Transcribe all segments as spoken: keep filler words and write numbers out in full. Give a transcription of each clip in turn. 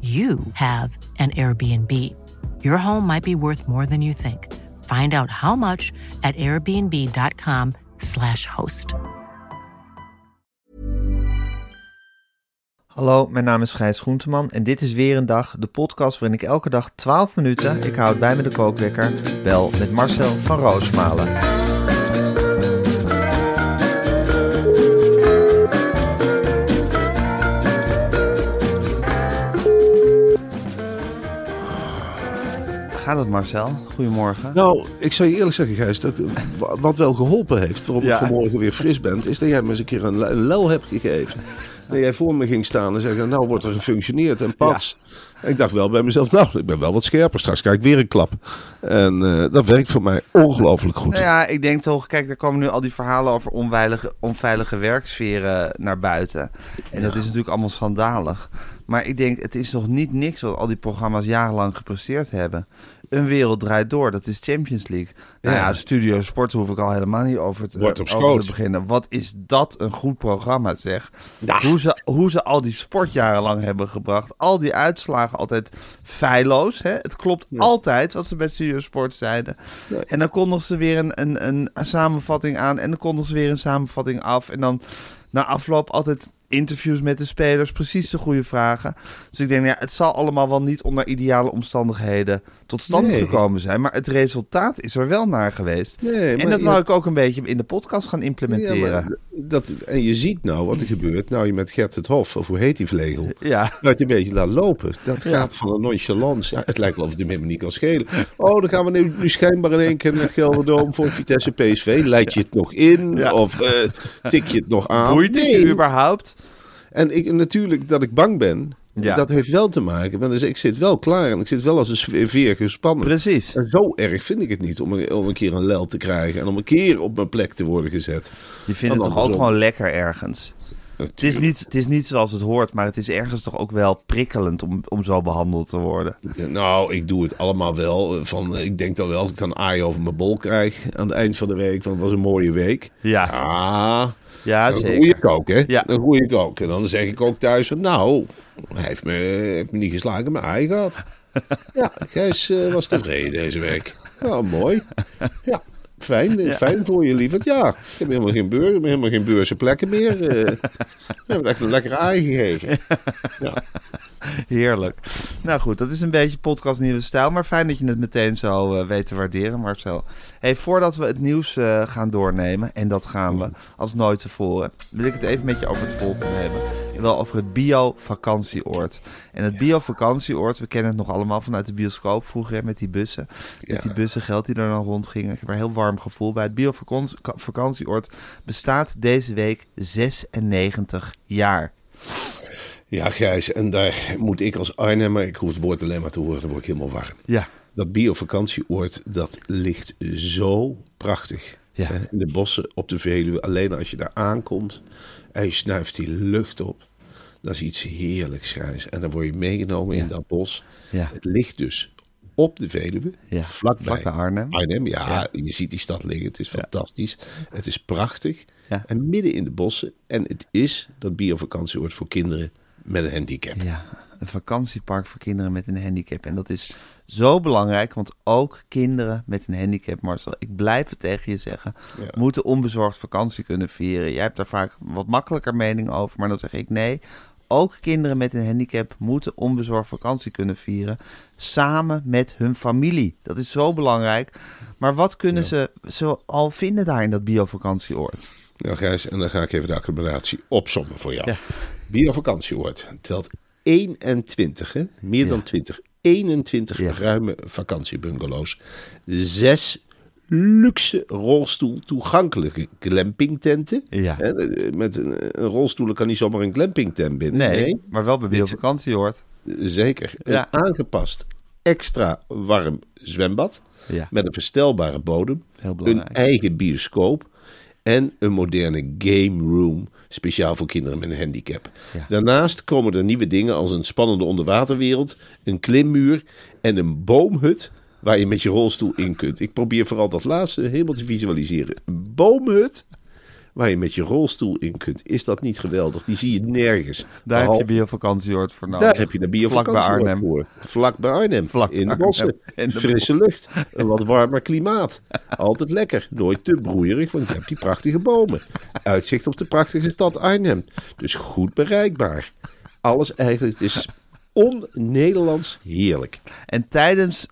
you have an Airbnb. Your home might be worth more than you think. Find out how much at airbnb.com slash host. Hallo, mijn naam is Gijs Groenteman en dit is Weer een Dag, de podcast waarin ik elke dag twaalf minuten, ik houd bij me de kookwekker, bel met Marcel van Roosmalen. Gaat het, Marcel? Goedemorgen. Nou, ik zou je eerlijk zeggen, Gijs, dat wat wel geholpen heeft, waarom ja. ik vanmorgen weer fris bent, is dat jij me eens een keer een, een lel hebt gegeven. Dat jij voor me ging staan en zeggen, nou wordt er gefunctioneerd en pats. Ja. Ik dacht wel bij mezelf, nou, ik ben wel wat scherper, straks krijg ik weer een klap. En uh, dat werkt voor mij ongelooflijk goed. Nou ja, ik denk toch, kijk, er komen nu al die verhalen over onveilige, onveilige werksferen naar buiten. En ja. dat is natuurlijk allemaal schandalig. Maar ik denk, het is nog niet niks wat al die programma's jarenlang gepresteerd hebben. Een wereld draait door, dat is Champions League. Nou ja, ja Studio Sport hoef ik al helemaal niet over te, over te beginnen. Wat is dat een goed programma, zeg. Ja. Hoe, ze, hoe ze al die sportjaren lang hebben gebracht. Al die uitslagen altijd feilloos. Hè? Het klopt ja. altijd wat ze bij Studio Sport zeiden. Ja. En dan kondigen ze weer een, een, een samenvatting aan. En dan kondigen ze weer een samenvatting af. En dan na afloop altijd interviews met de spelers, precies de goede vragen. Dus ik denk, ja, het zal allemaal wel niet onder ideale omstandigheden tot stand nee. gekomen zijn. Maar het resultaat is er wel naar geweest. Nee, en dat ja. wou ik ook een beetje in de podcast gaan implementeren. Ja, dat, en je ziet nou wat er gebeurt. Nou, je met Gert het Hof, of hoe heet die vlegel? Ja. Dat je een beetje laat lopen. Dat ja. gaat van een nonchalance. Ja, het lijkt wel of het hem niet kan schelen. Oh, dan gaan we nu, nu schijnbaar in één keer met Gelredome voor Vitesse P S V. Leid je het ja. nog in? Ja. Of uh, tik je het nog aan? Boeit het nee. überhaupt? En ik, natuurlijk dat ik bang ben, ja. dat heeft wel te maken. Dus ik zit wel klaar en ik zit wel als een veer gespannen. Precies. En zo erg vind ik het niet om een, om een keer een lel te krijgen en om een keer op mijn plek te worden gezet. Je vindt het toch ook gewoon lekker ergens? Het is, niet, het is niet zoals het hoort, maar het is ergens toch ook wel prikkelend om, om zo behandeld te worden. Ja, nou, ik doe het allemaal wel. Van, ik denk dan wel dat ik dan aai over mijn bol krijg aan het eind van de week, want het was een mooie week. Ja. Ah, ja, dan zeker. Groei ik ook, hè? Ja. Dan groei ik ook. En dan zeg ik ook thuis van, nou, hij heeft me, heeft me niet geslagen, maar hij gehad. Ja, Gijs uh, was tevreden deze week. Ja, mooi. Ja, fijn. Ja. Fijn voor je, lieverd. Ja, ik heb helemaal geen, beur, helemaal geen beurse plekken meer. Uh, ik heb het echt een lekkere aai gegeven. Ja. Heerlijk. Nou goed, dat is een beetje podcast nieuwe stijl. Maar fijn dat je het meteen zo uh, weet te waarderen, Marcel. Hey, voordat we het nieuws uh, gaan doornemen, en dat gaan we als nooit tevoren, wil ik het even met je over het volgende hebben. Wel over het biovakantieoord. En het biovakantieoord, we kennen het nog allemaal vanuit de bioscoop vroeger, hè, met die bussen. Met die bussen geld die er dan rondgingen. Ik heb er een heel warm gevoel bij. Het biovakantieoord bestaat deze week zesennegentig jaar. Ja, Gijs, en daar moet ik als Arnhemmer, ik hoef het woord alleen maar te horen, dan word ik helemaal warm. Ja. Dat biovakantieoord, dat ligt zo prachtig. Ja. In de bossen, op de Veluwe, alleen als je daar aankomt en je snuift die lucht op. Dat is iets heerlijks, Gijs. En dan word je meegenomen ja. in dat bos. Ja. Het ligt dus op de Veluwe, ja. vlakbij Vlak bij Arnhem. Arnhem ja, ja, je ziet die stad liggen, het is ja. fantastisch. Het is prachtig. Ja. En midden in de bossen, en het is dat biovakantieoord voor kinderen met een handicap. Ja, een vakantiepark voor kinderen met een handicap. En dat is zo belangrijk, want ook kinderen met een handicap, Marcel, ik blijf het tegen je zeggen, ja. moeten onbezorgd vakantie kunnen vieren. Jij hebt daar vaak wat makkelijker mening over, maar dan zeg ik nee. Ook kinderen met een handicap moeten onbezorgd vakantie kunnen vieren. Samen met hun familie. Dat is zo belangrijk. Maar wat kunnen ja. ze, ze al vinden daar in dat biovakantieoord? Nou Gijs, en dan ga ik even de accommodatie opsommen voor jou. Ja. Biovakantieoord telt eenentwintig, hè? Meer ja. dan twintig. eenentwintig ja. ruime vakantiebungalows. zes luxe rolstoel toegankelijke glampingtenten. Ja. Met een, een rolstoelen kan niet zomaar een glampingtent binnen. Nee, nee, maar wel bij biovakantieoord. Zeker. Ja. Een aangepast extra warm zwembad. Ja. Met een verstelbare bodem. Een eigen bioscoop. En een moderne game room, speciaal voor kinderen met een handicap. Ja. Daarnaast komen er nieuwe dingen als een spannende onderwaterwereld, een klimmuur en een boomhut waar je met je rolstoel in kunt. Ik probeer vooral dat laatste helemaal te visualiseren. Een boomhut waar je met je rolstoel in kunt. Is dat niet geweldig? Die zie je nergens. Daar Behalve, heb je biovakantieoord voor nodig. Daar heb je de biovakantieoord voor. Vlak bij Arnhem. Vlak bij in de bossen. In de Frisse bos. lucht. Een wat warmer klimaat. Altijd lekker. Nooit te broeierig, want je hebt die prachtige bomen. Uitzicht op de prachtige stad Arnhem. Dus goed bereikbaar. Alles eigenlijk. Het is on-Nederlands heerlijk. En tijdens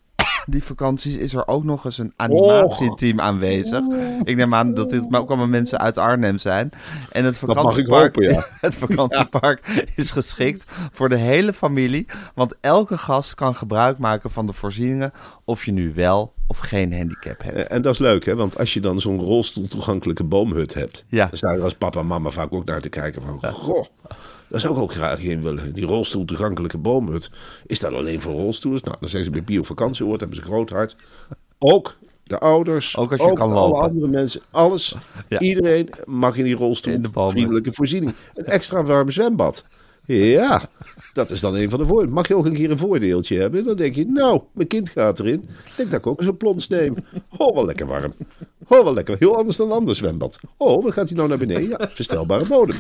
die vakanties is er ook nog eens een animatieteam oh. aanwezig. Ik neem aan dat dit ook allemaal mensen uit Arnhem zijn. En het vakantiepark, hopen, ja. het vakantiepark ja. is geschikt voor de hele familie. Want elke gast kan gebruik maken van de voorzieningen, of je nu wel of geen handicap hebt. En dat is leuk, hè? Want als je dan zo'n rolstoeltoegankelijke boomhut hebt, ja. dan staan er als papa en mama vaak ook naar te kijken van, ja. goh, daar zou ik ook graag in willen. Die rolstoeltoegankelijke boomhut. Is dat alleen voor rolstoelers? Nou, dan zeggen ze bij biovakantieoord, hebben ze groot hart. Ook de ouders, ook, als je ook kan alle lopen. andere mensen, alles. Ja. Iedereen mag in die rolstoel. In de vriendelijke voorziening. Een extra warm zwembad. Ja, dat is dan een van de voordelen. Mag je ook een keer een voordeeltje hebben? Dan denk je, nou, mijn kind gaat erin. Ik denk dat ik ook eens een plons neem. Oh, wel lekker warm. Oh, wel lekker. Heel anders dan een ander zwembad. Oh, wat gaat hij nou naar beneden? Ja, verstelbare bodem.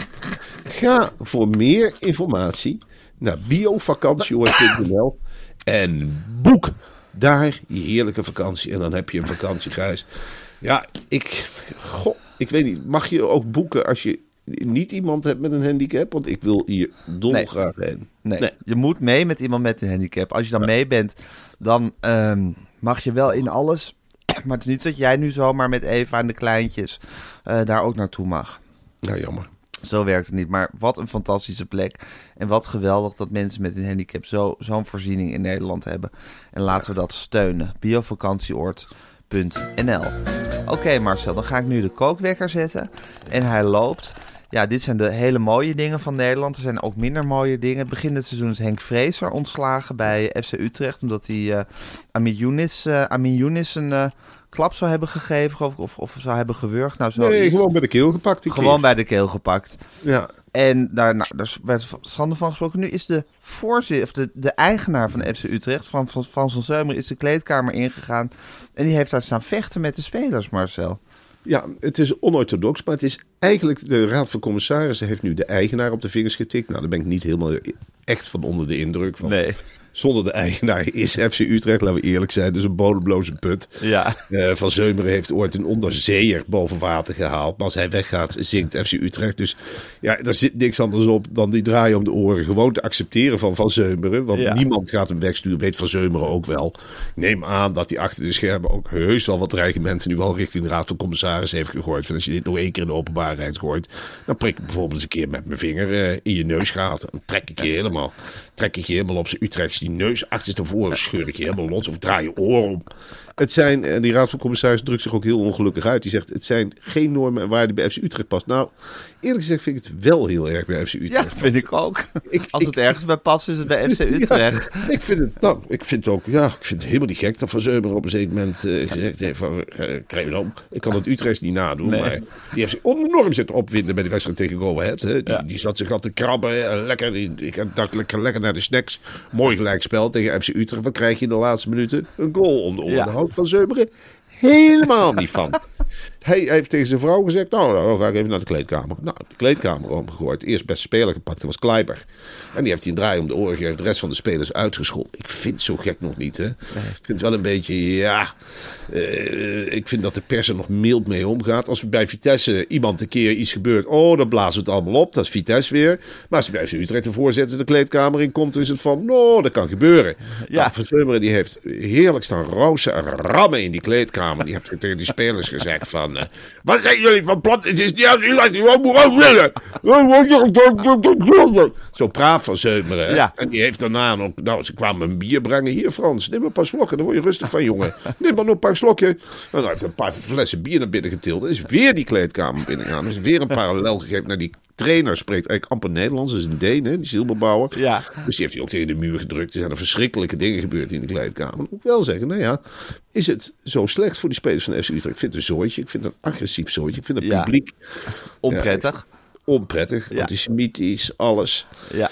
Ga voor meer informatie naar biovakantieoord punt n l en boek daar je heerlijke vakantie. En dan heb je een vakantiereis. Ja, ik... Goh, ik weet niet. Mag je ook boeken als je niet iemand hebt met een handicap, want ik wil hier dolgraag nee. heen. Nee. nee, je moet mee met iemand met een handicap. Als je dan ja. mee bent, dan um, mag je wel in alles. Maar het is niet dat jij nu zomaar met Eva en de kleintjes uh, daar ook naartoe mag. Ja, jammer. Zo werkt het niet. Maar wat een fantastische plek. En wat geweldig dat mensen met een handicap zo, zo'n voorziening in Nederland hebben. En laten ja. we dat steunen. biovakantieoord punt n l Oké okay, Marcel, dan ga ik nu de kookwekker zetten. En hij loopt. Ja, dit zijn de hele mooie dingen van Nederland. Er zijn ook minder mooie dingen. Begin dit seizoen is Henk Fraser ontslagen bij F C Utrecht. Omdat hij uh, Amin Younis, uh, Amin Younis een uh, klap zou hebben gegeven. Geloof ik, of, of zou hebben gewurgd. Nou, zo nee, iets. gewoon bij de keel gepakt. Die gewoon keer. bij de keel gepakt. Ja. En daar, nou, daar werd schande van gesproken. Nu is de voorzitter, of de, de eigenaar van F C Utrecht, Frans van Seumeren, is de kleedkamer ingegaan. En die heeft daar staan vechten met de spelers, Marcel. Ja, het is onorthodox, maar het is eigenlijk, de Raad van Commissarissen heeft nu de eigenaar op de vingers getikt. Nou, daar ben ik niet helemaal echt van onder de indruk van. Nee. Zonder de eigenaar is F C Utrecht, laten we eerlijk zijn, dus een bodemloze put. Ja. Uh, Van Seumeren heeft ooit een onderzeeër boven water gehaald. Maar als hij weggaat, zinkt F C Utrecht. Dus ja, daar zit niks anders op dan die draai om de oren. Gewoon te accepteren van Van Seumeren. Want ja. niemand gaat hem wegsturen, weet Van Seumeren ook wel. Neem aan dat hij achter de schermen ook heus wel wat dreigementen nu wel richting de Raad van Commissarissen heeft gegooid. Van als je dit nog één keer in de openbaarheid gooit, dan prik ik bijvoorbeeld eens een keer met mijn vinger uh, in je neusgaten. Dan trek ik je helemaal. Trek ik je helemaal op zijn Utrechtse die neus achterstevoren, scheur ik je helemaal los of draai je oor om. Het zijn, en die Raad van Commissarissen drukt zich ook heel ongelukkig uit. Die zegt, het zijn geen normen en waarden bij F C Utrecht past. Nou, eerlijk gezegd vind ik het wel heel erg bij F C Utrecht. Ja, vind ik ook. Ik, Als het ik, ergens bij past, is het bij F C Utrecht. Ja, ik vind het nou, ik vind het ook, ja, ik vind het helemaal niet gek dat Van Seumeren op een zeker moment uh, gezegd heeft van, uh, Kremelom, ik kan het Utrecht niet nadoen, nee. maar die heeft zich enorm zitten opwinden bij de wedstrijd tegen Go Ahead. Hè. Die, ja. die zat zich aan te krabben, en lekker, die, ik dacht lekker, lekker naar de snacks. Mooi gelijkspel tegen F C Utrecht. Wat krijg je in de laatste minuten? Een goal om de oren. Ja. Houdt Van Seumeren helemaal niet van. Hij heeft tegen zijn vrouw gezegd, nou, nou ga ik even naar de kleedkamer. Nou, de kleedkamer omgegooid. Eerst best speler gepakt, dat was Kleiber. En die heeft hij een draai om de oren gegeven. De rest van de spelers uitgescholden. Ik vind het zo gek nog niet, hè. Ik vind het wel een beetje, ja... Uh, ik vind dat de pers er nog mild mee omgaat. Als bij Vitesse iemand een keer iets gebeurt... oh, dan blazen we het allemaal op. Dat is Vitesse weer. Maar als bij F C Utrecht de voorzitter de kleedkamer in komt... dan is het van, nou, dat kan gebeuren. Ja. Nou, Van Seumeren die heeft heerlijk staan rozen en rammen in die kleedkamer. Die heeft tegen die spelers gezegd van... Uh, wat zijn jullie van plan? Het is niet aan u, laat u ook willen. Zo praat Van Seumeren. Ja. En die heeft daarna nog... nou, ze kwamen een bier brengen. Hier, Frans, neem maar een paar slokken. Dan word je rustig van, jongen. Neem maar nog een paar slokken. En dan heeft een paar flessen bier naar binnen getild. Er is weer die kleedkamer binnengegaan. Er is weer een parallel gegeven naar die... trainer spreekt eigenlijk amper Nederlands. Dat is een Deen, hè, die Silberbouwer. Ja. Dus die heeft hij ook tegen de muur gedrukt. Er zijn er verschrikkelijke dingen gebeurd in de kleedkamer. Moet ik wel zeggen, nou ja, is het zo slecht voor die spelers van F C Utrecht? Ik vind het een zooitje. Ik vind het een agressief zooitje. Ik vind het publiek... Ja. Onprettig. Ja, onprettig. Ja. Antisemitisch, alles. Ja.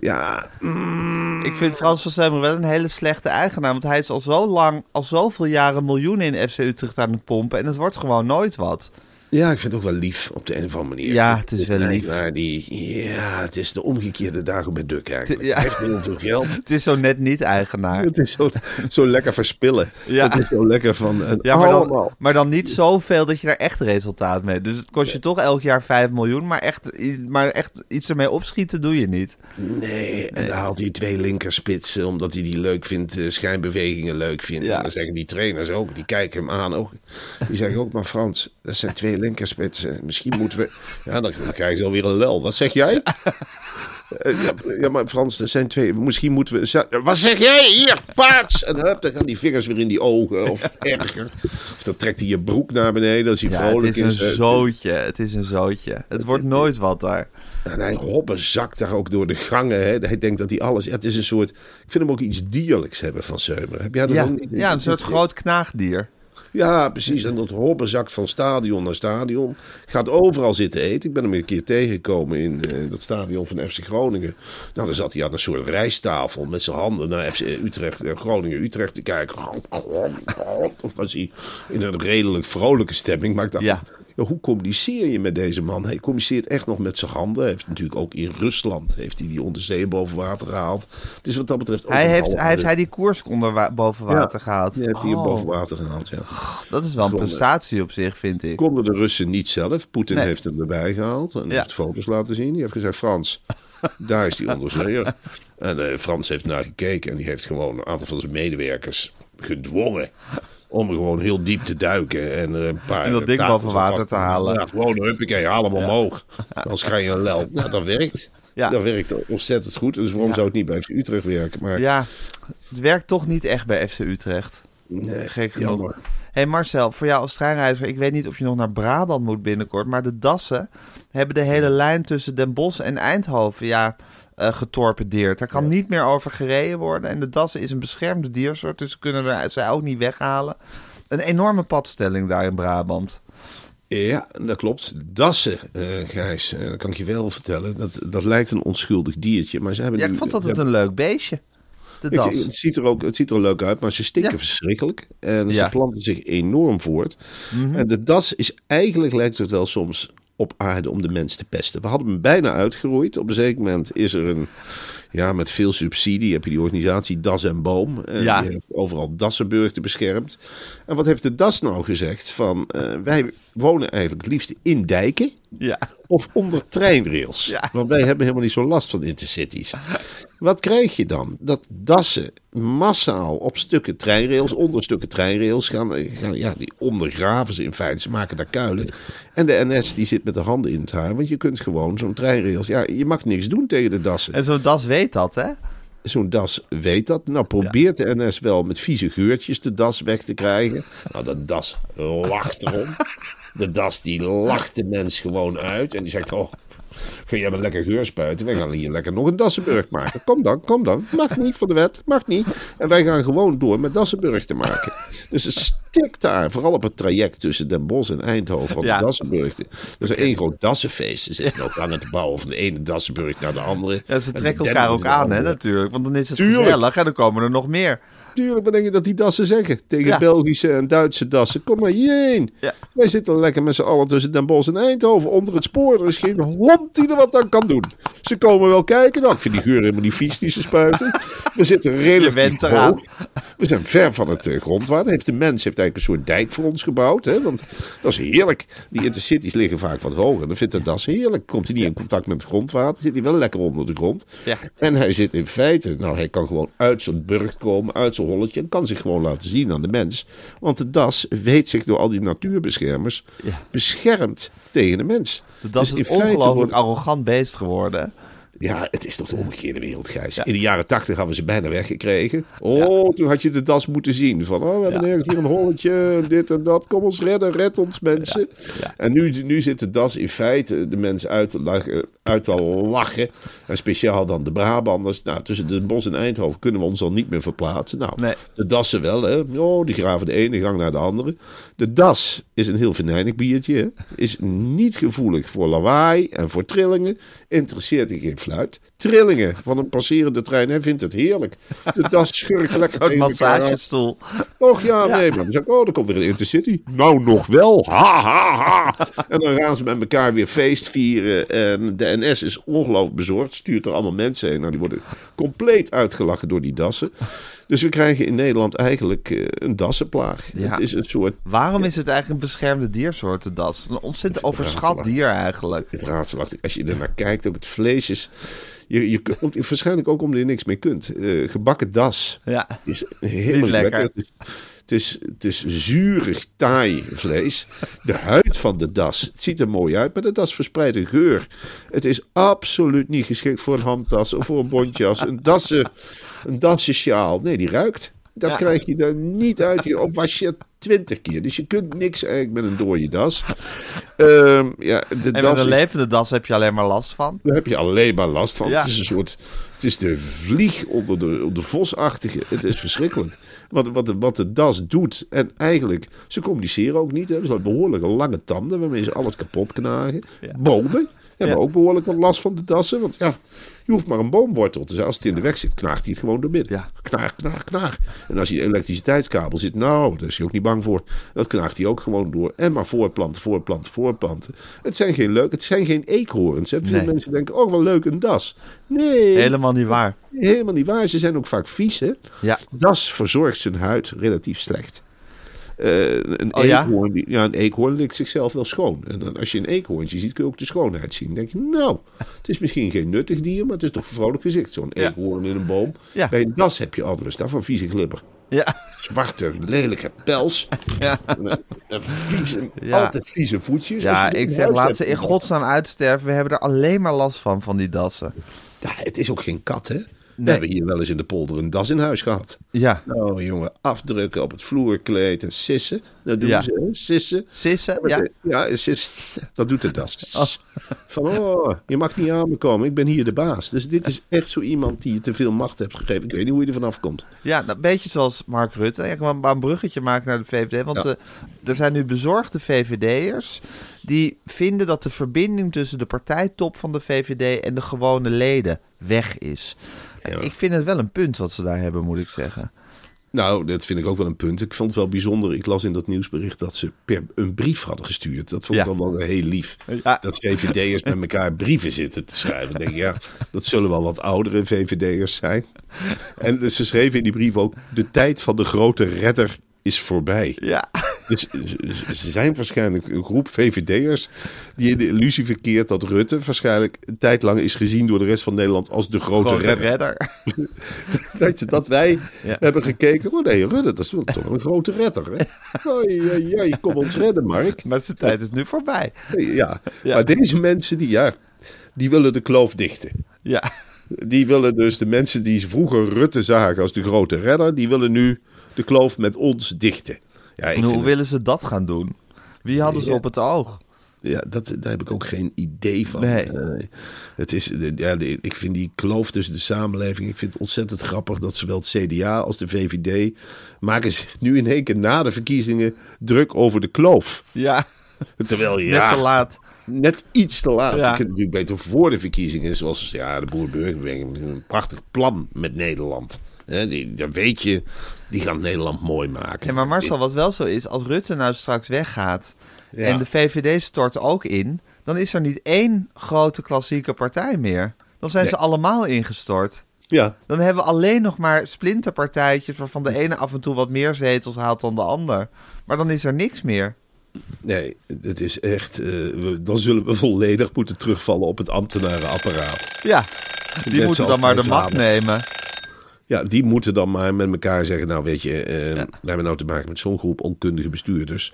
Ja. Mm. Ik vind Frans van Seumeren wel een hele slechte eigenaar. Want hij is al zo lang, al zoveel jaren miljoenen in F C Utrecht aan het pompen. En het wordt gewoon nooit wat. Ja, ik vind het ook wel lief op de een of andere manier. Ja, het is wel lief. Maar die, ja, het is de omgekeerde dagen bij Duk eigenlijk. T- ja. Hij heeft heel veel geld. Het is zo net niet eigenaar. Het is zo, zo lekker verspillen. Ja. Het is zo lekker van... Een, ja, maar, oh, dan, maar dan niet zoveel dat je daar echt resultaat mee hebt. Dus het kost je ja. toch elk jaar vijf miljoen. Maar echt, maar echt iets ermee opschieten doe je niet. Nee, en nee. Dan haalt hij twee linkerspitsen omdat hij die leuk vindt. Schijnbewegingen leuk vindt. Ja. En dan zeggen die trainers ook, die kijken hem aan ook. Die zeggen ook, maar Frans, dat zijn twee linkerspitsen. Misschien moeten we... Ja, dan krijg je alweer een lel. Wat zeg jij? Ja, ja, maar Frans, er zijn twee... Misschien moeten we... Wat zeg jij? Hier, paards! En hup, dan gaan die vingers weer in die ogen. Of erger. Of dan trekt hij je broek naar beneden als hij ja, vrolijk is. Het is een zootje. Het is een zootje. Het, het wordt het, nooit wat daar. En hij hoppenzakt daar ook door de gangen. Hè. Hij denkt dat hij alles... Het is een soort... Ik vind hem ook iets dierlijks hebben van Seumeren. Heb jij dat ja, ook niet? Ja, een soort groot knaagdier. Ja, precies. En dat hobben zakt van stadion naar stadion. Gaat overal zitten eten. Ik ben hem een keer tegengekomen in uh, dat stadion van F C Groningen. Nou, dan zat hij aan een soort rijsttafel met zijn handen naar F C Utrecht, uh, Groningen-Utrecht te kijken. Of was hij in een redelijk vrolijke stemming. Maar ik dacht, ja. Hoe communiceer je met deze man? Hij communiceert echt nog met zijn handen. Hij heeft natuurlijk ook in Rusland heeft hij die onderzee boven water gehaald. Het is wat dat betreft ook hij, heeft, hij heeft hij die koers onder wa- boven water ja, gehaald? Hij heeft oh. die boven water gehaald, ja. Dat is wel een prestatie op zich, vind ik. Konden de Russen niet zelf. Poetin nee. heeft hem erbij gehaald en ja. heeft foto's laten zien. Die heeft gezegd, Frans, daar is die onderzeeër. En uh, Frans heeft naar gekeken en die heeft gewoon een aantal van zijn medewerkers gedwongen... om gewoon heel diep te duiken en een paar... En dat ding boven water te halen. Ja, gewoon huppakee, haal hem ja. omhoog. Anders krijg je een lel. Nou, dat werkt. Ja. Dat werkt ontzettend goed. Dus waarom ja. zou het niet bij F C Utrecht werken? Maar... Ja, het werkt toch niet echt bij F C Utrecht. Nee, gek genoeg. Hey Marcel, voor jou als treinreiziger... Ik weet niet of je nog naar Brabant moet binnenkort... maar de Dassen hebben de hele lijn tussen Den Bosch en Eindhoven... ja. Uh, getorpedeerd. Daar kan ja. niet meer over gereden worden. En de Dassen is een beschermde diersoort, dus ze kunnen er, zij ook niet weghalen. Een enorme padstelling daar in Brabant. Ja, dat klopt. Dassen, uh, Gijs, uh, dat kan ik je wel vertellen. Dat, dat lijkt een onschuldig diertje. Maar ze hebben ja, ik vond dat het hebben... een leuk beestje. Ik, het, ziet er ook, het ziet er leuk uit, maar ze stikken ja. verschrikkelijk. En ja. ze planten zich enorm voort. Mm-hmm. En de das is eigenlijk, lijkt het wel soms... op aarde om de mens te pesten. We hadden hem bijna uitgeroeid. Op een zeker moment is er een... Ja, met veel subsidie heb je die organisatie Das en Boom. En ja. die heeft overal Dassenburgten beschermd. En wat heeft de Das nou gezegd? Van, uh, wij wonen eigenlijk het liefst in dijken... Ja. Of onder treinrails. Ja. Want wij hebben helemaal niet zo last van intercities. Wat krijg je dan? Dat Dassen massaal op stukken treinrails, onder stukken treinrails gaan. gaan ja, die ondergraven ze in feite. Ze maken daar kuilen. En de N S die zit met de handen in het haar. Want je kunt gewoon zo'n treinrails. Ja, je mag niks doen tegen de Dassen. En zo'n Das weet dat, hè? Zo'n das weet dat. Nou probeert ja. de N S wel met vieze geurtjes de das weg te krijgen. Nou, dat das lacht erom. De das die lacht de mens gewoon uit. En die zegt, oh, ga jij maar lekker geurspuiten. Wij gaan hier lekker nog een Dassenburg maken. Kom dan, kom dan. Mag niet voor de wet, mag niet. En wij gaan gewoon door met Dassenburg te maken. Dus het tikt daar. Vooral op het traject tussen Den Bosch en Eindhoven. Op ja. de Dassenburg. Dat is okay. één groot Dassenfeest. Ze zitten ook aan het bouwen van de ene Dassenburg naar de andere. Ja, ze trekken elkaar ook aan, hè, natuurlijk. Want dan is het Tuurlijk. gezellig en dan komen er nog meer. Tuurlijk, wat denk je dat die Dassen zeggen? Tegen ja. Belgische en Duitse Dassen. Kom maar hierheen. Ja. Wij zitten lekker met z'n allen tussen Den Bosch en Eindhoven. Onder het spoor. Er is geen hond die er wat aan kan doen. Ze komen wel kijken. Nou, ik vind die geur helemaal niet vies die ze spuiten. We zitten relatief hoog. We zijn ver van het grondwater. Heeft de mens heeft eigenlijk een soort dijk voor ons gebouwd. Hè? Want dat is heerlijk. Die intercities liggen vaak wat hoger. Dan vindt de Das heerlijk. Komt hij niet in contact met het grondwater. Zit hij wel lekker onder de grond. Ja. En hij zit in feite. Nou, hij kan gewoon uit zo'n burg komen. Uit zo'n holletje en kan zich gewoon laten zien aan de mens. Want de Das weet zich door al die natuurbeschermers ja. beschermd tegen de mens. De Das dus is een ongelooflijk wordt... arrogant beest geworden. Ja, het is toch de omgekeerde wereld, Gijs. Ja. In de jaren tachtig hadden we ze bijna weggekregen. Oh, ja. toen had je de Das moeten zien. Van, oh, we hebben ergens ja. hier een holletje, dit en dat. Kom ons redden, red ons, mensen. Ja. Ja. En nu, nu zit de Das in feite de mensen uit te lachen. Uit te lachen. En speciaal dan de Brabanders. Nou, tussen Den Bosch en Eindhoven kunnen we ons al niet meer verplaatsen. Nou, nee. de Dassen wel, hè. Oh, die graven de ene gang naar de andere. De Das is een heel venijnig biertje, hè. Is niet gevoelig voor lawaai en voor trillingen. Interesseert in geen fluit. Trillingen van een passerende trein. Hij vindt het heerlijk. De Das schurkt lekker tegen elkaar. Zo'n massagestoel. Och ja, nee. Ja. Maar dan zeg ik, oh, er komt weer een intercity. Nou, nog wel. Ha, ha, ha. En dan gaan ze met elkaar weer feest vieren. En de N S is ongelooflijk bezorgd. Stuurt er allemaal mensen heen. Nou, die worden compleet uitgelachen door die Dassen. Dus we krijgen in Nederland eigenlijk uh, een dassenplaag. Ja. Het is een soort... Waarom is het eigenlijk een beschermde diersoort, de das? Een ontzettend overschat dier eigenlijk. Het, het raadselachtig. Als je ernaar kijkt, ook het vlees is... Je, je, je, waarschijnlijk ook omdat je niks mee kunt. Uh, gebakken das ja. is heel lekker. Het is, het, is, het is zuurig, taai vlees. De huid van de das. Het ziet er mooi uit, maar de das verspreidt een geur. Het is absoluut niet geschikt voor een handtas of voor een bontjas. Een dassen... Een dassensjaal. Nee, die ruikt. Dat ja. krijg je er niet uit. Je was je twintig keer. Dus je kunt niks eigenlijk met een dode das. Um, ja, de en met das een levende das heb je alleen maar last van. Daar heb je alleen maar last van. Ja. Het is een soort... Het is de vlieg onder de, de vosachtige. Het is verschrikkelijk. Wat, wat, wat de das doet. En eigenlijk, ze communiceren ook niet. Hè. Ze hebben behoorlijk lange tanden waarmee ze alles kapot knagen. Ja. Bomen. Hebben ja. ook behoorlijk wat last van de dassen. Want ja, je hoeft maar een boomwortel te zijn. Als het in de weg zit, knaagt hij het gewoon door midden. Ja. Knaag, knaag, knaag. En als je elektriciteitskabel zit, nou, daar is je ook niet bang voor. Dat knaagt hij ook gewoon door. En maar voorplanten, voorplanten, voorplanten. Het zijn geen leuk, het zijn geen eekhoorns. Hè? Veel nee. mensen denken, oh, wel leuk, een das. Nee. Helemaal niet waar. Helemaal niet waar. Ze zijn ook vaak vies, hè. Ja. Das verzorgt zijn huid relatief slecht. Uh, een, oh, eekhoorn, ja? Die, ja, een eekhoorn likt zichzelf wel schoon. En dan, als je een eekhoorntje ziet, kun je ook de schoonheid zien. Dan denk je, nou, het is misschien geen nuttig dier, maar het is toch een vrolijk gezicht. Zo'n ja. eekhoorn in een boom. Ja. Bij een das heb je alles daarvan vieze glibber. Ja. Zwarte, lelijke pels. Ja. En, en vieze, ja. Altijd vieze voetjes. Ja, ik zeg, laat ze in godsnaam uitsterven. We hebben er alleen maar last van, van die dassen. Ja, het is ook geen kat, hè? Nee. We hebben hier wel eens in de polder een das in huis gehad. Ja. Nou jongen, afdrukken op het vloerkleed en sissen. Dat doen ja. ze, sissen. Sissen, ja. Ja, sissen. Dat doet de das. Oh. Van, oh, je mag niet aan me komen, ik ben hier de baas. Dus dit is echt zo iemand die je te veel macht hebt gegeven. Ik weet niet hoe je er vanaf komt. Ja, nou, een beetje zoals Mark Rutte. Ik wil maar een bruggetje maken naar de V V D. Want ja. de, er zijn nu bezorgde V V D'ers... die vinden dat de verbinding tussen de partijtop van de V V D... en de gewone leden weg is. Ja. Ik vind het wel een punt wat ze daar hebben, moet ik zeggen. Nou, dat vind ik ook wel een punt. Ik vond het wel bijzonder. Ik las in dat nieuwsbericht dat ze per een brief hadden gestuurd. Dat vond ik ja. wel heel lief. Ja. Dat V V D'ers met elkaar brieven zitten te schrijven. Dan denk ik, ja, dat zullen wel wat oudere V V D'ers zijn. En ze schreven in die brief ook... de tijd van de grote redder is voorbij. Ja. Dus ze zijn waarschijnlijk een groep V V D'ers die in de illusie verkeert dat Rutte waarschijnlijk een tijd lang is gezien door de rest van Nederland als de grote, grote redder. redder. dat, je, dat wij ja. hebben gekeken, oh nee, Rutte, dat is toch een grote redder. Hè? Oh, ja, ja, je komt ons redden, Mark. Maar zijn tijd is nu voorbij. Ja, ja. maar deze mensen die, ja, die willen de kloof dichten. Ja. Die willen dus de mensen die vroeger Rutte zagen als de grote redder, die willen nu de kloof met ons dichten. Ja, ik en hoe willen het... ze dat gaan doen? Wie hadden nee, ze op het oog? Ja, dat, daar heb ik ook geen idee van. Nee. Uh, het is, ja, ik vind die kloof tussen de samenleving... Ik vind het ontzettend grappig dat zowel het C D A als de V V D... maken zich nu in één keer na de verkiezingen druk over de kloof. Ja, terwijl, ja, net te laat. Net iets te laat. Ja. Je kunt natuurlijk beter voor de verkiezingen... zoals ja, de Boer-Burgerbeweging... een prachtig plan met Nederland... He, die, dat weet je, die gaan Nederland mooi maken. Ja, maar Marcel, wat wel zo is, als Rutte nou straks weggaat... Ja. en de V V D stort ook in... dan is er niet één grote klassieke partij meer. Dan zijn nee. ze allemaal ingestort. Ja. Dan hebben we alleen nog maar splinterpartijtjes... waarvan de ene af en toe wat meer zetels haalt dan de ander. Maar dan is er niks meer. Nee, het is echt... Uh, we, dan zullen we volledig moeten terugvallen op het ambtenarenapparaat. Ja, die Net moeten dan maar de macht nemen. Ja, die moeten dan maar met elkaar zeggen... nou weet je, eh, ja. wij hebben nou te maken met zo'n groep onkundige bestuurders.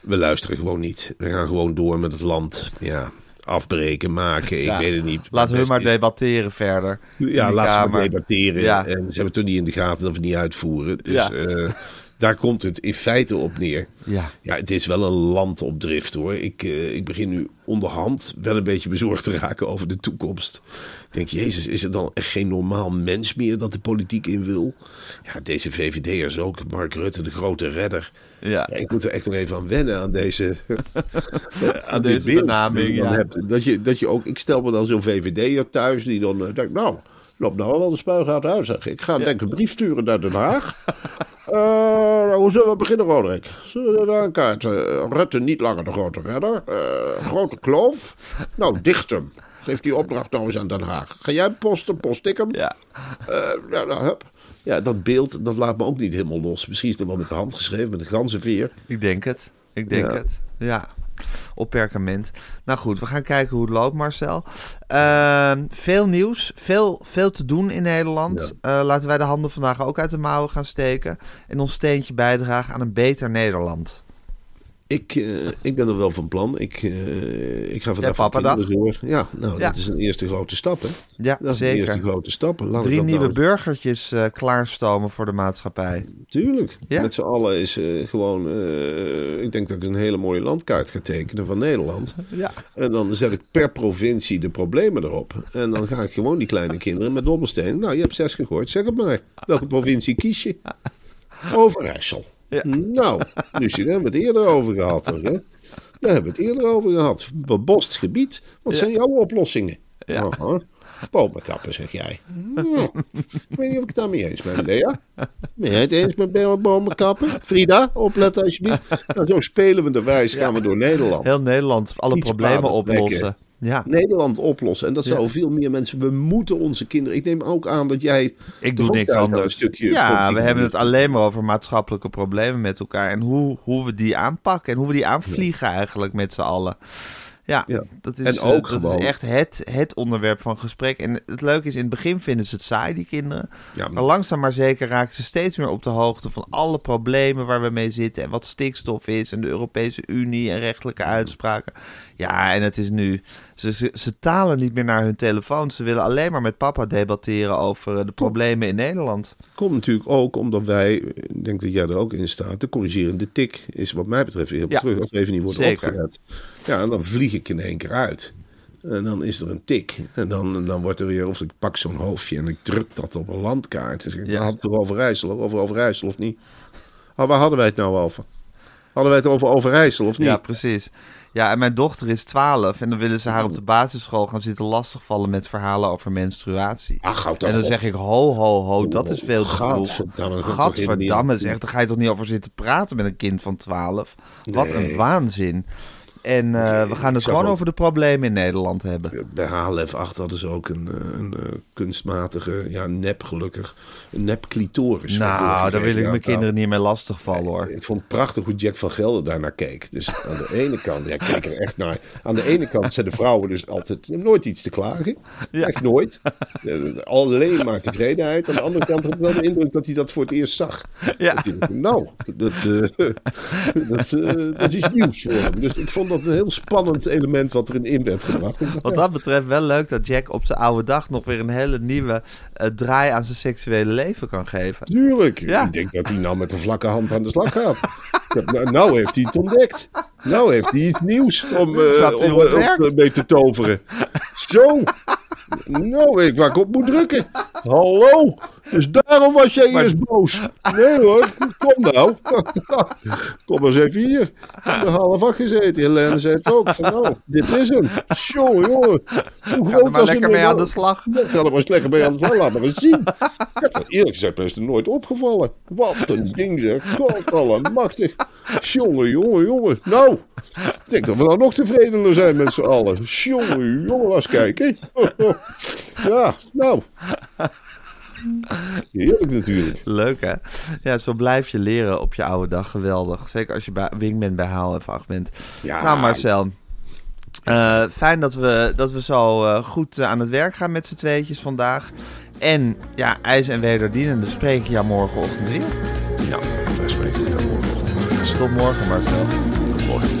We luisteren gewoon niet. We gaan gewoon door met het land. Ja, afbreken, maken, ja. ik weet het niet. Laat hun maar is... debatteren verder. Ja, laat kamer. ze maar debatteren. Ja. En ze hebben toch niet in de gaten dat we niet uitvoeren. Dus ja. uh, daar komt het in feite op neer. Ja, ja, het is wel een land op drift hoor. Ik, uh, ik begin nu onderhand wel een beetje bezorgd te raken over de toekomst. Ik denk, Jezus, is er dan echt geen normaal mens meer dat de politiek in wil? Ja, deze V V D'ers ook. Mark Rutte, de grote redder. Ja. Ja, ik moet er echt nog even aan wennen aan deze, aan, aan dit deze beeld benaming, die je dan ja. hebt. Dat je, dat je ook, ik stel me dan zo'n V V D'er thuis die dan uh, denkt, nou, loop nou wel de spuigaat uit. Zeg. Ik ga ja. denk een brief sturen naar Den Haag. Uh, hoe zullen we beginnen, Roderick? Zullen we daar een kaart? Uh, Rutte niet langer de grote redder. Uh, grote kloof. Nou, dicht hem. Geef die opdracht nou eens aan Den Haag. Ga jij posten, post ik hem. Ja. Uh, ja, nou, hup. ja, dat beeld, dat laat me ook niet helemaal los. Misschien is het wel met de hand geschreven, met een ganzenveer. Ik denk het. Ik denk ja. het. Ja. Op perkament. Nou goed, we gaan kijken hoe het loopt, Marcel. Uh, veel nieuws. Veel, veel te doen in Nederland. Ja. Uh, laten wij de handen vandaag ook uit de mouwen gaan steken. En ons steentje bijdragen aan een beter Nederland. Ik, uh, ik ben er wel van plan. Ik, uh, ik ga vandaag ja, voor kinderen zorgen. Ja, nou, ja. dat is een eerste grote stap, hè? Ja, dat is zeker. een eerste grote stap. Laat Drie nieuwe nou burgertjes uh, klaarstomen voor de maatschappij. Tuurlijk. Ja? Met z'n allen is uh, gewoon... Uh, ik denk dat ik een hele mooie landkaart ga tekenen van Nederland. Ja. En dan zet ik per provincie de problemen erop. En dan ga ik gewoon die kleine kinderen met dobbelstenen. Nou, je hebt zes gegooid. Zeg het maar. Welke provincie kies je? Overijssel. Ja. Nou, dus daar hebben we het eerder over gehad. Hè? Daar hebben we het eerder over gehad. Bebost gebied, wat zijn ja. jouw oplossingen? Ja. Uh-huh. Bomenkappen, zeg jij. Nou, ik weet niet of ik het daarmee eens ben, Lea. Ben jij het eens met bomenkappen? Frida, opletten alsjeblieft. Nou, zo spelenderwijs gaan we door Nederland. Heel Nederland, alle problemen oplossen. Ja. Nederland oplossen. En dat zou ja. veel meer mensen... We moeten onze kinderen... Ik neem ook aan dat jij... Ik doe niks anders. Een stukje ja, we hebben het alleen maar over maatschappelijke problemen met elkaar. En hoe, hoe we die aanpakken. En hoe we die aanvliegen ja. eigenlijk met z'n allen. Ja, ja. dat is, en ook uh, dat is echt het, het onderwerp van gesprek. En het leuke is, in het begin vinden ze het saai, die kinderen. Ja, maar... maar langzaam maar zeker raken ze steeds meer op de hoogte van alle problemen waar we mee zitten. En wat stikstof is en de Europese Unie en rechtelijke uitspraken. Ja, en het is nu... Ze, ze, ze talen niet meer naar hun telefoon. Ze willen alleen maar met papa debatteren over de problemen in Nederland. Komt natuurlijk ook omdat wij, ik denk dat jij er ook in staat, de corrigerende tik is wat mij betreft heel ja, terug. Als we even niet worden opgelet. Ja, dan vlieg ik in één keer uit. En dan is er een tik. En dan, dan wordt er weer, of ik pak zo'n hoofdje en ik druk dat op een landkaart. En zeg ik, ja. had het toch Overijssel, over Overijssel of niet? Oh, waar hadden wij het nou over? Hadden wij het over Overijssel of niet? Ja, precies. Ja, en mijn dochter is twaalf en dan willen ze haar op de basisschool gaan zitten lastigvallen met verhalen over menstruatie. Ach, en dan op. zeg ik, ho, ho, ho, dat is veel te vroeg. Gadverdamme, zeg, daar ga je toch niet over zitten praten met een kind van twaalf? Nee. Wat een waanzin. En uh, we gaan het gewoon over de problemen in Nederland hebben. Bij H L F acht hadden ze ook een, een, een kunstmatige, ja, nep gelukkig, een nep clitoris. Nou, daar wil ik mijn kinderen niet mee lastigvallen, hoor. Ik, ik vond het prachtig hoe Jack van Gelder daarnaar keek. Dus aan de ene kant, ja, kijk er echt naar. Aan de ene kant zijn de vrouwen dus altijd nooit iets te klagen. Ja. Echt nooit. Alleen maar tevredenheid. Aan de andere kant had ik wel de indruk dat hij dat voor het eerst zag. Ja. Dat hij, nou, dat, uh, dat, uh, dat is nieuws voor hem. Dus ik vond dat een heel spannend element wat erin in werd gebracht. Wat dat betreft wel leuk dat Jack op zijn oude dag nog weer een hele nieuwe uh, draai aan zijn seksuele leven kan geven. Tuurlijk. Ja. Ik denk dat hij nou met een vlakke hand aan de slag gaat. dat, nou, nou heeft hij het ontdekt. Nou heeft hij iets nieuws om, uh, om, om uh, mee te toveren. Zo. Nou, ik waar ik op moet drukken. Hallo. Dus daarom was jij maar... eerst boos. Nee hoor, kom nou. Kom eens even hier. Ik heb er half acht gezeten. Helene zei het ook. Van, nou, dit is hem. Tjonge jongen. Zo groot maar als lekker mee aan de slag. Ga er maar lekker mee aan de slag. Laat maar eens zien. Ik heb eerlijk gezegd best nooit opgevallen. Wat een ding zeg. God allemachtig. Tjonge jongen jongen. Nou, ik denk dat we nou nog tevredener zijn met z'n allen. Tjonge jongen, laat eens kijken. Ja, nou. Heerlijk natuurlijk. Leuk hè? Ja, zo blijf je leren op je oude dag. Geweldig. Zeker als je bij wingman bij H L F acht bent. Ja. Nou Marcel, uh, fijn dat we, dat we zo uh, goed uh, aan het werk gaan met z'n tweetjes vandaag. En ja, ijs en wederdienende spreken jou morgenochtend weer. Ja, wij spreken jou morgenochtend weer. Tot morgen Marcel. Tot morgen.